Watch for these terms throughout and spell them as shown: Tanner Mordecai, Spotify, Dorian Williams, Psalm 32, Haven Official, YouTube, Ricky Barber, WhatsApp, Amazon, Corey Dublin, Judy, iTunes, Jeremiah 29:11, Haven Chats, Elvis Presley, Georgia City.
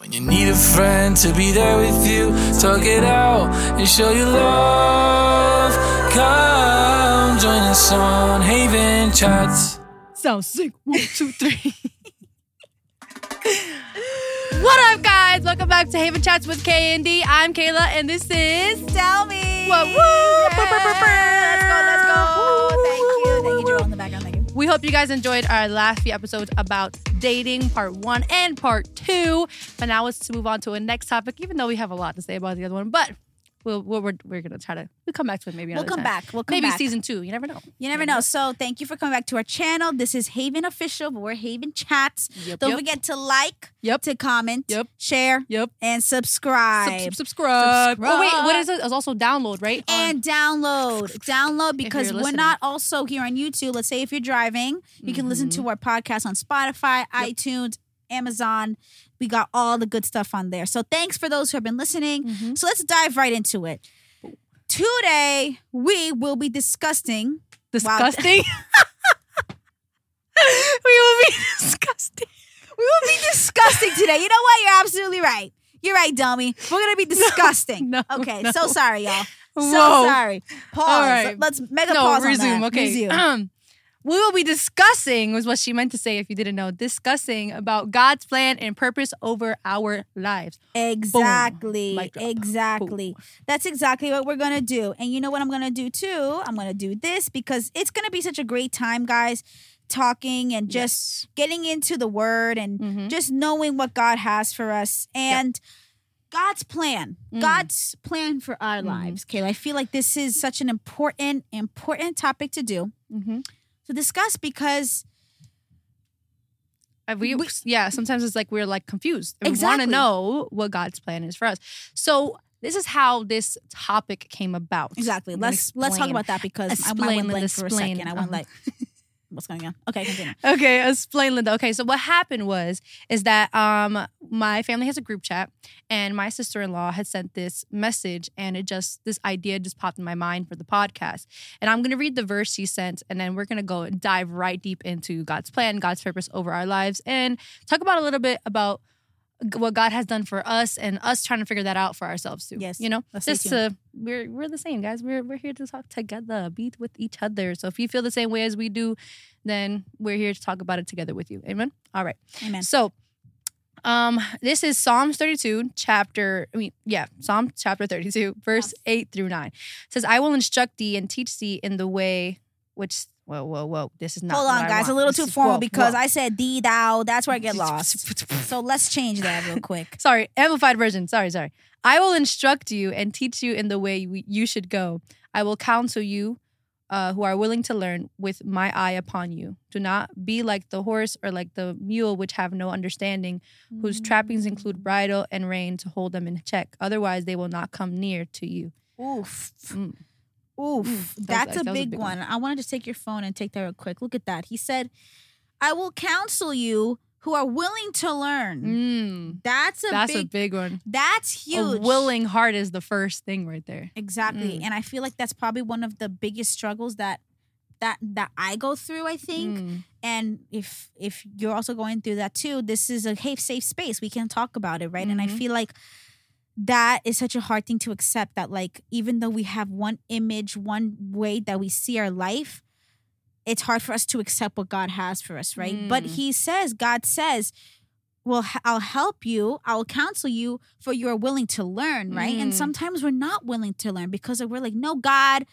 When you need a friend to be there with you, talk it out and show your love. Come join us on Haven Chats. Sounds sick. 1, 2, 3. What up, guys? Welcome back to Haven Chats with K and D. I'm Kayla, and this is Tell Me. What? Woo! Yes. Let's go. Woo. Thank you, Drew, on the background. Thank you. We hope you guys enjoyed our last few episodes about dating, part 1 and part 2. But now let's move on to a next topic, even though we have a lot to say about the other one. But we're going to try to come back to it maybe another time. We'll come back. Maybe season 2. You never know. You never know. So thank you for coming back to our channel. This is Haven Official, but we're Haven Chats. Don't forget to like, to comment, share, and subscribe. Subscribe. Oh, wait. What is it? It's also download, right? And download because we're not also here on YouTube. Let's say if you're driving, you can listen to our podcast on Spotify, iTunes, Amazon. We got all the good stuff on there. So thanks for those who have been listening. So let's dive right into it. Today, we will be discussing... We will be disgusting today. You know what? You're absolutely right. You're right, dummy. We're going to be disgusting. No, okay. So sorry, y'all. So sorry. Pause. All right. Let's make a pause on that. Okay. Resume. We will be discussing, was what she meant to say if you didn't know, discussing about God's plan and purpose over our lives. Exactly. Boom. Mic drop. Exactly. Boom. That's exactly what we're going to do. And you know what I'm going to do too? I'm going to do this because it's going to be such a great time, guys, talking and just getting into the word and just knowing what God has for us. And God's plan for our lives. Kayla, I feel like this is such an important topic to do. To discuss because sometimes it's like we're like confused. We want to know what God's plan is for us. So this is how this topic came about. Exactly. Let's talk about that because I went blank for a second. I went like, what's going on? Okay, continue. Okay, explain, Linda. Okay, so what happened is that my family has a group chat and my sister-in-law had sent this message and this idea just popped in my mind for the podcast. And I'm going to read the verse she sent and then we're going to go and dive right deep into God's plan, God's purpose over our lives and talk about a little bit about what God has done for us and us trying to figure that out for ourselves too. Yes. You know, we're the same, guys. We're here to talk together, be with each other. So if you feel the same way as we do, then we're here to talk about it together with you. Amen. All right. Amen. So, this is Psalm 32, Psalm chapter 32, verse 8-9. It says, I will instruct thee and teach thee in the way which... Whoa. This is not... Hold on, guys. A little too formal because I said thee, thou. That's where I get lost. So let's change that real quick. Sorry. Amplified version. Sorry. I will instruct you and teach you in the way you should go. I will counsel you who are willing to learn with my eye upon you. Do not be like the horse or like the mule which have no understanding, whose trappings include bridle and rein to hold them in check. Otherwise, they will not come near to you. Oof. Mm. Oof, that was a big one. I want to just take your phone and take that real quick. Look at that. He said, I will counsel you who are willing to learn. That's a big one. That's huge. A willing heart is the first thing right there. Exactly. And I feel like that's probably one of the biggest struggles that I go through, I think. And if you're also going through that too, this is a safe space. We can talk about it, right? And I feel like that is such a hard thing to accept that, like, even though we have one image, one way that we see our life, it's hard for us to accept what God has for us, right? But God says, well, I'll help you, I'll counsel you, for you are willing to learn, right? And sometimes we're not willing to learn because we're like, no, God,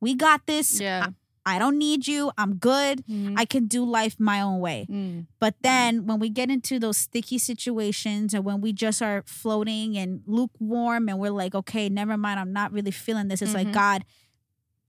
we got this. Yeah. I don't need you. I'm good. I can do life my own way. But then when we get into those sticky situations or when we just are floating and lukewarm and we're like, okay, never mind. I'm not really feeling this. It's like, God,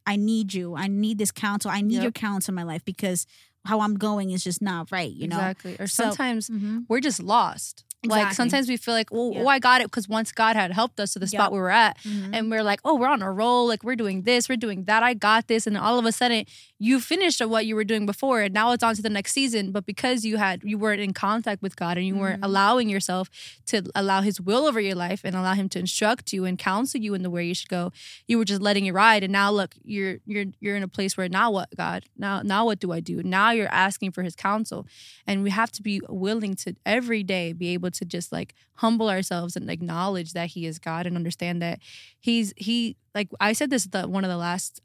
I need you. I need this counsel. I need your counsel in my life because how I'm going is just not right, you know? Exactly. Or sometimes we're just lost. Exactly. Like sometimes we feel like, I got it because once God had helped us to the spot where we're at and we're like, we're on a roll. Like we're doing this, we're doing that. I got this. And all of a sudden you finished what you were doing before and now it's on to the next season. But because you weren't in contact with God and you weren't allowing yourself to allow his will over your life and allow him to instruct you and counsel you in the way you should go, you were just letting it ride. And now look, you're in a place where now what, God? Now what do I do? Now you're asking for his counsel. And we have to be willing to every day be able to just like humble ourselves and acknowledge that he is God and understand that he like I said this one of the last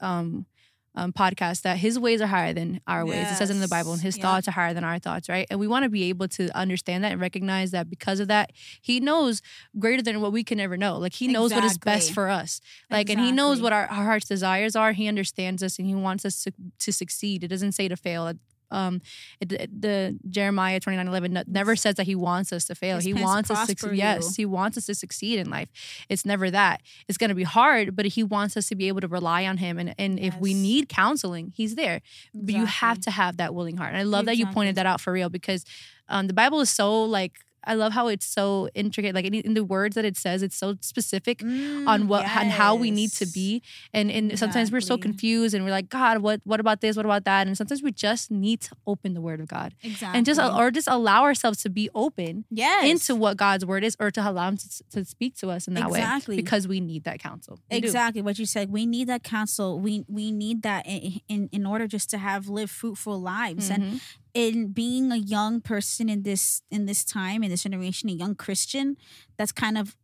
podcast that his ways are higher than our ways. Yes. It says in the Bible, and his thoughts are higher than our thoughts, right? And we want to be able to understand that and recognize that because of that, he knows greater than what we can ever know. Like he knows what is best for us. Like, and he knows what our heart's desires are. He understands us and he wants us to succeed. It doesn't say to fail. The Jeremiah 29:11 never says that he wants us to fail. His he wants us to succeed. Yes, he wants us to succeed in life. It's never that. It's going to be hard, but he wants us to be able to rely on him. And if we need counseling, he's there. But you have to have that willing heart. And I love that you pointed that out for real, because the Bible is so like, I love how it's so intricate. Like in the words that it says, it's so specific on what and how we need to be. And sometimes we're so confused and we're like, God, what about this? What about that? And sometimes we just need to open the word of God. Exactly. And just allow ourselves to be open into what God's word is, or to allow him to speak to us in that way. Because we need that counsel. We do. What you said. We need that counsel. We need that in order just to have lived fruitful lives. Mm-hmm. And in being a young person in this time, in this generation, a young Christian, that's kind of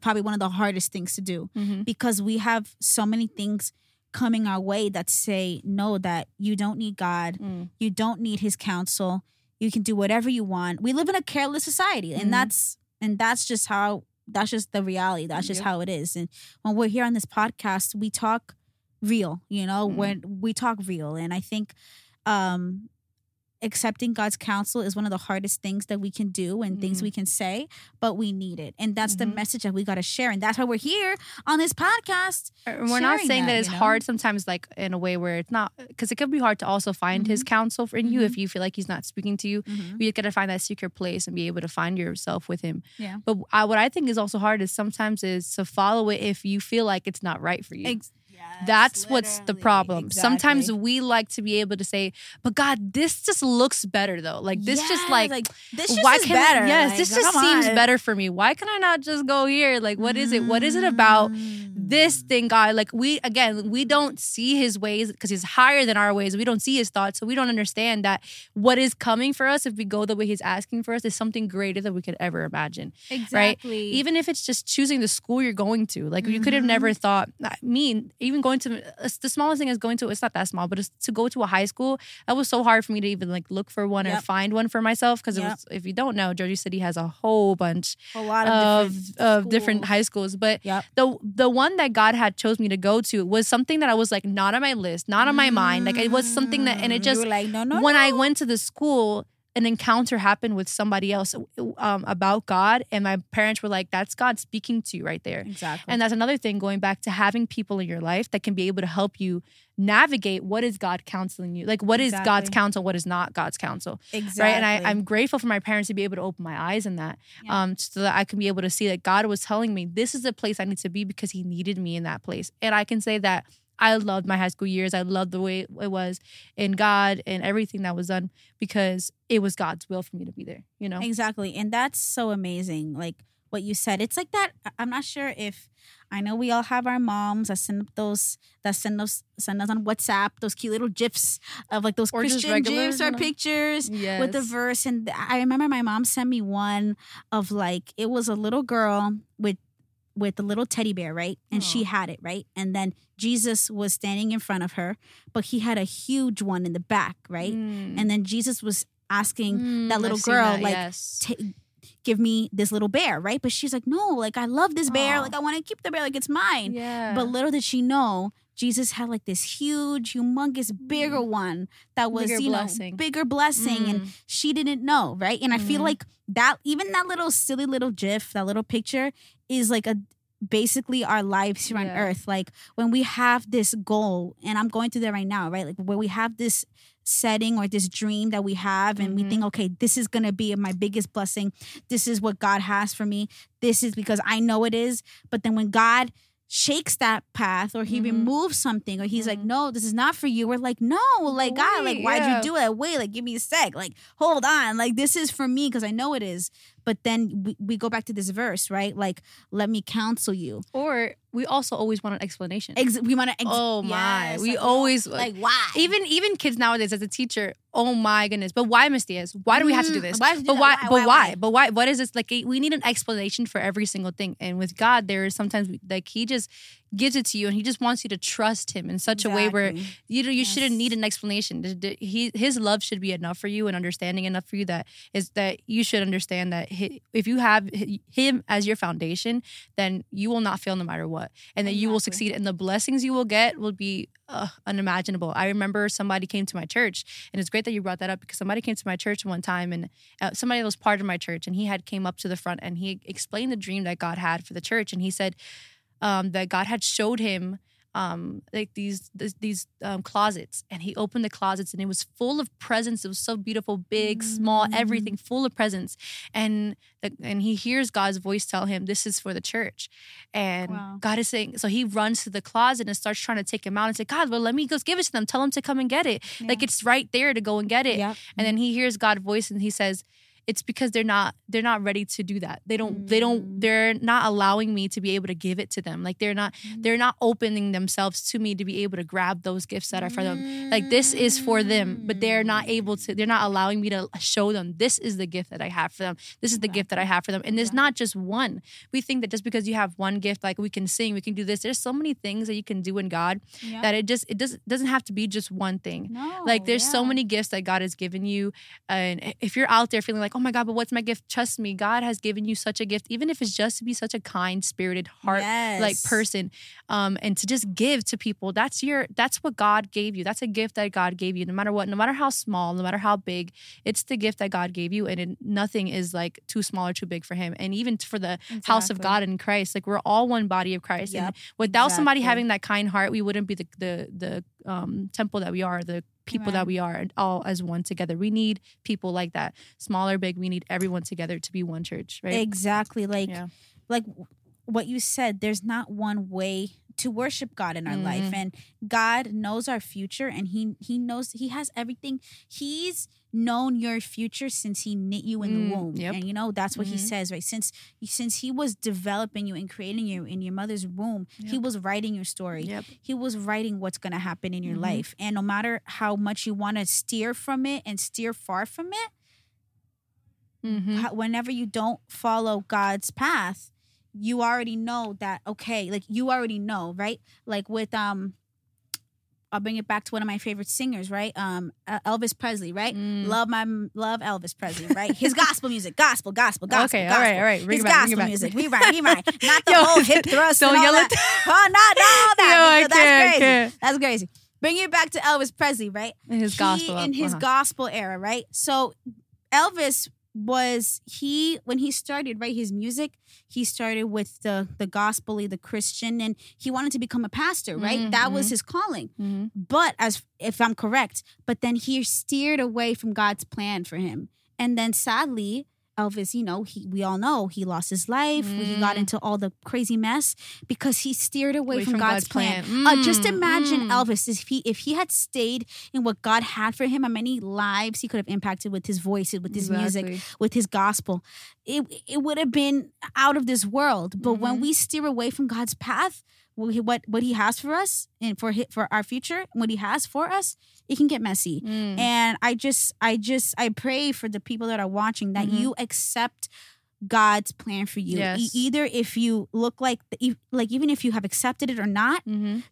probably one of the hardest things to do, because we have so many things coming our way that say, no, that you don't need God. You don't need his counsel. You can do whatever you want. We live in a careless society, and that's just the reality. That's just how it is. And when we're here on this podcast, we talk real, and I think, accepting God's counsel is one of the hardest things that we can do and things we can say, but we need it. And that's the message that we got to share. And that's why we're here on this podcast. We're not saying that it's hard sometimes, like in a way where it's not, because it could be hard to also find his counsel in you if you feel like he's not speaking to you. You got to find that secret place and be able to find yourself with him. Yeah. But what I think is also hard is sometimes is to follow it if you feel like it's not right for you. That's what's the problem. Exactly. Sometimes we like to be able to say, but God, this just looks better though. Like this just like this just why is can better. Yes, like, this just seems better for me. Why can I not just go here? Like what is it? What is it about this thing, God? Like we don't see his ways because he's higher than our ways. We don't see his thoughts. So we don't understand that what is coming for us if we go the way he's asking for us is something greater than we could ever imagine. Exactly. Right? Even if it's just choosing the school you're going to. Like you could have never thought, even going to the smallest thing is going to, it's not that small, but it's to go to a high school. That was so hard for me to even like look for one or find one for myself, because if you don't know, Georgia City has a lot of different high schools, but the one that God had chose me to go to was something that I was like not on my list, not on my mind. Like it was something that, and it just, like, no. I went to the school, an encounter happened with somebody else about God, and my parents were like, that's God speaking to you right there. Exactly. And that's another thing, going back to having people in your life that can be able to help you navigate what is God counseling you, like what is God's counsel, what is not God's counsel, right? And I'm grateful for my parents to be able to open my eyes in that, so that I can be able to see that God was telling me this is the place I need to be because he needed me in that place. And I can say that I loved my high school years. I loved the way it was in God and everything that was done because it was God's will for me to be there, you know? Exactly. And that's so amazing. Like what you said, it's like that. I'm not sure if, I know we all have our moms that send us on WhatsApp, those cute little gifs of like those or Christian gifs or pictures with the verse. And I remember my mom sent me one of like, it was a little girl with the little teddy bear, right? And she had it, right? And then Jesus was standing in front of her, but he had a huge one in the back, right? And then Jesus was asking that little girl, give me this little bear, right? But she's like, no, like, I love this bear. Like, I want to keep the bear. Like, it's mine. Yeah. But little did she know, Jesus had like this huge, humongous, bigger one that was, bigger blessing. And she didn't know, right? And I feel like that, even that little silly little gif, that little picture is like basically our lives here on earth. Like when we have this goal, and I'm going through that right now, right? Like where we have this setting or this dream that we have, and we think, okay, this is going to be my biggest blessing. This is what God has for me. This is because I know it is. But then when God shakes that path, or he removes something, or he's like, no, this is not for you, we're like, no, like, God, like, why'd you do it? Wait, like, give me a sec, like, hold on, like, this is for me because I know it is. But then we go back to this verse, right? Like, let me counsel you. Or we also always want an explanation. We always... Like, why? Even kids nowadays, as a teacher, oh my goodness. But why, Ms. Diaz? Why do we have to do this? Why? What is this? Like, we need an explanation for every single thing. And with God, there is sometimes, like, He just gives it to you and He just wants you to trust Him in such a way where you shouldn't need an explanation. His love should be enough for you and understanding enough for you that you should understand that if you have Him as your foundation, then you will not fail no matter what. And that you will succeed, and the blessings you will get will be unimaginable. I remember somebody came to my church, and it's great that you brought that up, because somebody came to my church one time, and somebody was part of my church, and he had came up to the front and he explained the dream that God had for the church. And he said that God had showed him like these closets, and he opened the closets and it was full of presents. It was so beautiful, big, small, everything full of presents. And he hears God's voice tell him, this is for the church. And God is saying, so he runs to the closet and starts trying to take him out and say, God, well, let me go give it to them. Tell them to come and get it. Yeah. Like, it's right there to go and get it. Yep. And then he hears God's voice and he says, it's because they're not ready to do that. They're not allowing me to be able to give it to them. Like, they're not opening themselves to me to be able to grab those gifts that are for them. Like, this is for them, but they're not allowing me to show them. This is the gift that I have for them. This is the gift that I have for them. And there's not just one. We think that just because you have one gift, like, we can sing, we can do this. There's so many things that you can do in God that it doesn't have to be just one thing. No, like, there's so many gifts that God has given you. And if you're out there feeling like, oh my God, but what's my gift? Trust me, God has given you such a gift, even if it's just to be such a kind spirited heart, like, person, and to just give to people. That's what God gave you. That's a gift that God gave you. No matter what, no matter how small, no matter how big, it's the gift that God gave you. And nothing is like too small or too big for Him. And even for the house of God in Christ, like, we're all one body of Christ. Yep. And without somebody having that kind heart, we wouldn't be the temple that we are, the people that we are, and all as one together. We need people like that, small or big. We need everyone together to be one church, right? Exactly. Like what you said, there's not one way to worship God in our life, and God knows our future, and He knows, He has everything. He's known your future since He knit you in the womb. Yep. And that's what He says, right? Since He was developing you and creating you in your mother's womb, He was writing your story. Yep. He was writing what's going to happen in your life. And no matter how much you want to steer from it and steer far from it, whenever you don't follow God's path, you already know that, okay, like, you already know, right? Like, with, I'll bring it back to one of my favorite singers, right? Elvis Presley, right? Love Elvis Presley, right? His gospel music, gospel. Okay, gospel. All right. His gospel music, we right. Not the whole hip thrust. Don't yell at that. Oh, not all that. Yo, That's crazy. Bring it back to Elvis Presley, right? In his gospel era, right? So Elvis when he started, right, his music, he started with the gospel-y, the Christian, and he wanted to become a pastor, right? That was his calling. But if I'm correct, but then he steered away from God's plan for him. And then sadly, Elvis, we all know he lost his life. He got into all the crazy mess because he steered away from God's plan. Just imagine Elvis if he had stayed in what God had for him, how many lives he could have impacted with his voices, with his music, with his gospel. It would have been out of this world. But when we steer away from God's path, what He has for us and for our future, what He has for us, it can get messy. And I pray for the people that are watching that you accept God's plan for you. Yes. Either if you look like even if you have accepted it or not,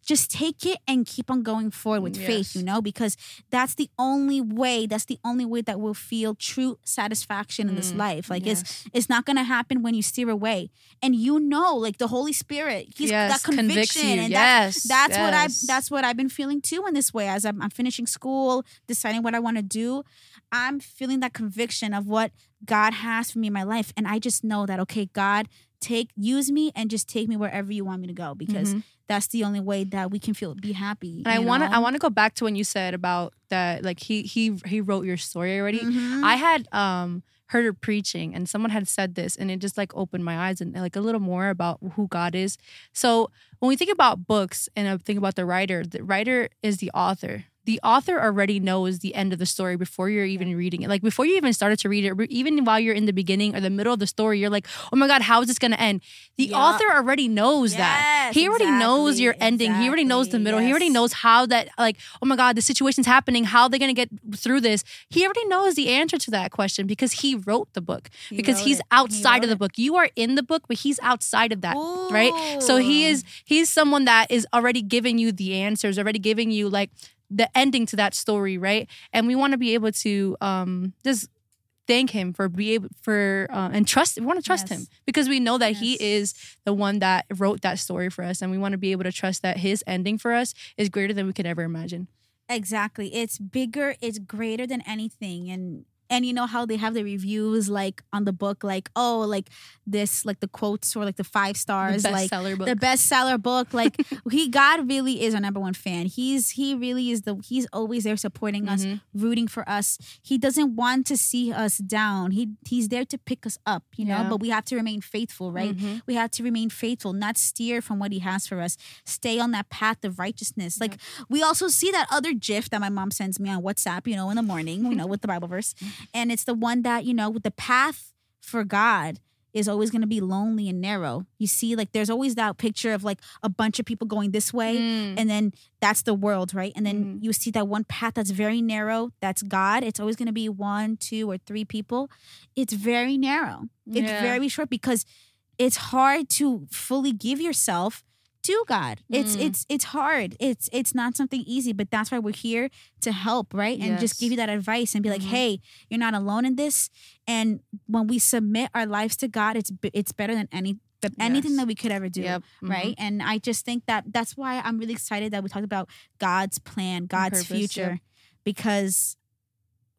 just take it and keep on going forward with faith, because that's the only way. That's the only way that we'll feel true satisfaction in this life. Like it's not going to happen when you steer away. And the Holy Spirit, He's that conviction. You. And that's what I've been feeling too in this way. As I'm finishing school, deciding what I want to do, I'm feeling that conviction of what God has for me in my life. And I just know that, okay, God, use me and just take me wherever you want me to go, because that's the only way that we can be happy. And I want to go back to when you said about that, like he wrote your story already. I had heard her preaching and someone had said this, and it just like opened my eyes and like a little more about who God is. So when we think about books and I think about the writer is the author. the author already knows the end of the story before you're even reading it. Like, before you even started to read it, even while you're in the beginning or the middle of the story, you're like, oh my God, how is this going to end? The author already knows that. He already knows your ending. He already knows the middle. He already knows how that, like, oh my God, the situation's happening. How are they going to get through this? He already knows the answer to that question because he wrote the book. Because he's outside of the book. You are in the book, but he's outside of that, right? So he's someone that is already giving you the answers, already giving you, like, the ending to that story, right? And we want to be able to just thank him for trust him, because we know that he is the one that wrote that story for us, and we want to be able to trust that his ending for us is greater than we could ever imagine. Exactly. It's bigger, it's greater than anything. And you know how they have the reviews, like, on the book, like, oh, like this, like the quotes or like the 5 stars, like the bestseller book. Like, God really is our number one fan. He's always there supporting us, rooting for us. He doesn't want to see us down. He's there to pick us up, you know, but we have to remain faithful, right? Mm-hmm. We have to remain faithful, not steer from what he has for us. Stay on that path of righteousness. Like, we also see that other GIF that my mom sends me on WhatsApp, you know, in the morning, you know, with the Bible verse. And it's the one that, you know, with the path for God is always going to be lonely and narrow. You see, like, there's always that picture of, like, a bunch of people going this way. And then that's the world, right? And then you see that one path that's very narrow. That's God. It's always going to be 1, 2, or 3 people. It's very narrow. It's very short, because it's hard to fully give yourself to God. It's hard. It's not something easy, but that's why we're here to help, right? And just give you that advice and be like, hey, you're not alone in this. And when we submit our lives to God, it's better than anything that we could ever do, right? And I just think that's why I'm really excited that we talked about God's plan, God's future, because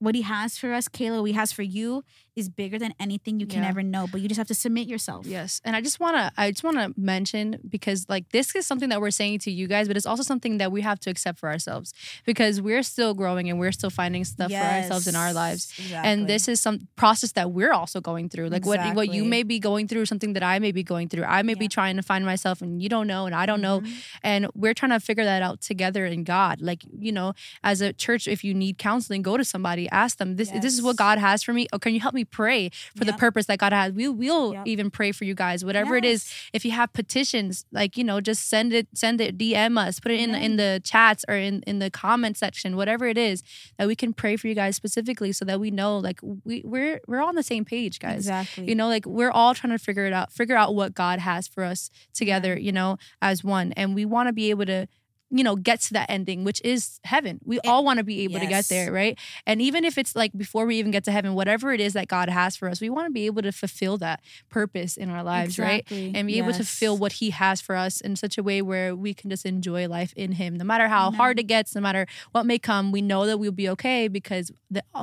what he has for us, Kayla, what he has for you is bigger than anything you can ever know. But you just have to submit yourself. Yes. And I just want to mention, because, like, this is something that we're saying to you guys, but it's also something that we have to accept for ourselves, because we're still growing and we're still finding stuff for ourselves in our lives. Exactly. And this is some process that we're also going through. Like, what you may be going through, something that I may be going through. I may be trying to find myself, and you don't know, and I don't know. And we're trying to figure that out together in God. Like, you know, as a church, if you need counseling, go to somebody. Ask them, this is what God has for me. Or can you help me pray for the purpose that God has? We'll even pray for you guys. Whatever it is, if you have petitions, like, you know, just send it, DM us, put it in the chats or in the comment section, whatever it is, that we can pray for you guys specifically, so that we know, like, we're all on the same page, guys. Exactly. You know, like, we're all trying to figure out what God has for us together, you know, as one. And we want to be able to, you know, get to that ending, which is heaven. We all want to be able to get there, right? And even if it's, like, before we even get to heaven, whatever it is that God has for us, we want to be able to fulfill that purpose in our lives, right? And be able to fulfill what he has for us in such a way where we can just enjoy life in him. No matter how hard it gets, no matter what may come, we know that we'll be okay, because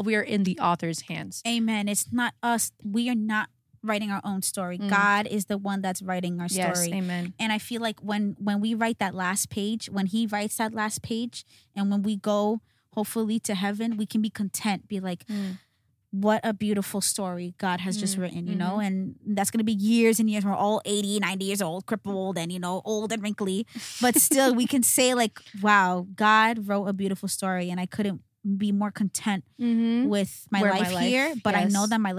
we are in the author's hands. Amen. It's not us. We are not writing our own story. God is the one that's writing our story. Amen. And I feel like when we write that last page, when he writes that last page, and when we go, hopefully, to heaven, we can be content, be like, what a beautiful story God has just written, you know? And that's going to be years and years. We're all 80, 90 years old, crippled and, you know, old and wrinkly. But still, we can say, like, wow, God wrote a beautiful story, and I couldn't be more content with my life here, but I know that my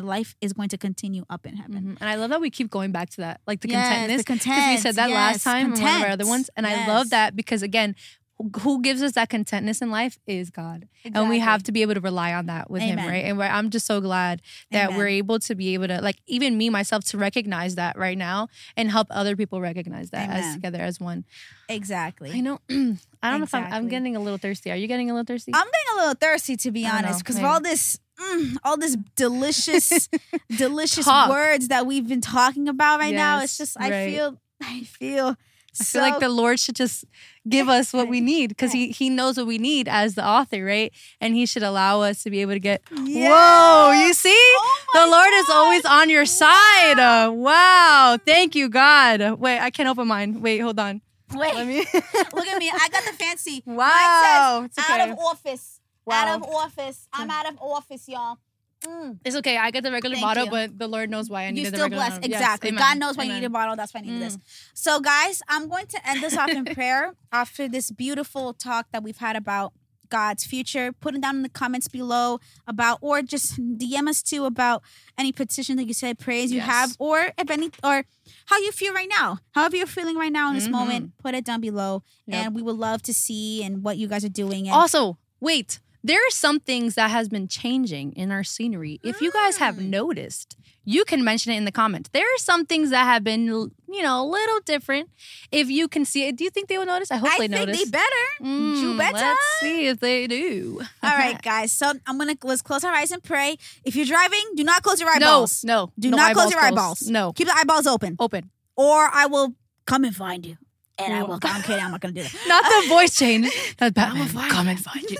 life is going to continue up in heaven. And I love that we keep going back to that, like, the contentness, because we said that last time in one of our other ones, and I love that, because, again, who gives us that contentness in life is God. Exactly. And we have to be able to rely on that with him, right? And I'm just so glad that we're able to be able to, like, even me, myself, to recognize that right now and help other people recognize that as together as one. Exactly. I know. I don't know if I'm getting a little thirsty. Are you getting a little thirsty? I'm getting a little thirsty, to be honest, because of all this delicious, delicious words that we've been talking about right now. It's just, I feel like the Lord should just give us what we need, because he knows what we need as the author, right? And he should allow us to be able to get, whoa, you see? Oh, the Lord is always on your side. Wow. Thank you, God. Wait, I can't open mine. Wait, hold on. Wait, look at me. I got the fancy. Wow. Mine says, out of office. Wow. Out of office. I'm out of office, y'all. It's okay. I get the regular bottle, but the Lord knows why I needed the regular bottle. Exactly. Yes, God knows why you need a bottle. That's why I needed this. So, guys, I'm going to end this off in prayer after this beautiful talk that we've had about God's future. Put it down in the comments below about, or just DM us too about any petition that you said, praise you have, or if any, or how you feel right now. However you're feeling right now in this moment, put it down below, and we would love to see and what you guys are doing. And also, wait. There are some things that has been changing in our scenery. If you guys have noticed, you can mention it in the comments. There are some things that have been, you know, a little different. If you can see it, do you think they will notice? I hope they notice. I think they better. You better. Let's see if they do. All right, guys. So let's close our eyes and pray. If you're driving, do not close your eyeballs. No. Do not close your eyeballs. No. Keep the eyeballs open. Or I will come and find you. And I will. I'm kidding. I'm not going to do that. Not the voice change. That's Batman. Come and find you.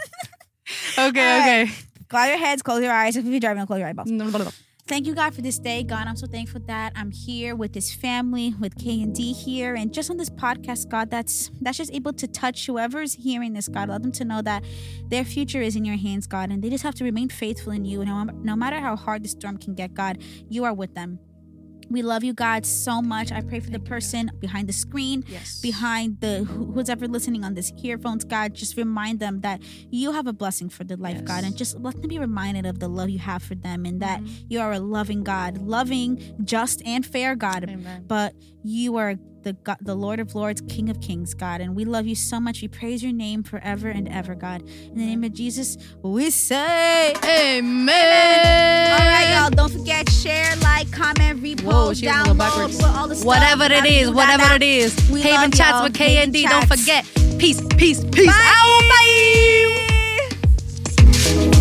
Okay. Right. Bow your heads, close your eyes. If you're driving, close your eyeballs. No. Thank you, God, for this day. God, I'm so thankful that I'm here with this family, with K&D here, and just on this podcast, God, that's just able to touch whoever's hearing this, God. Let them to know that their future is in your hands, God, and they just have to remain faithful in you. And no matter how hard the storm can get, God, you are with them. We love you, God, so much. I pray for the person behind the screen, behind the who's ever listening on this earphones, God. Just remind them that you have a blessing for their life, God. And just let them be reminded of the love you have for them and that you are a loving God, loving, just, and fair God. Amen. But you are God, the Lord of Lords, King of Kings, God. And we love you so much. We praise your name forever and ever, God. In the name of Jesus, we say amen. All right, y'all. Don't forget, share, like, comment, repost, download, all the stuff. Whatever it is. We Haven Chats y'all. With K&D. Don't forget. Peace. Peace. Bye. Out. Bye.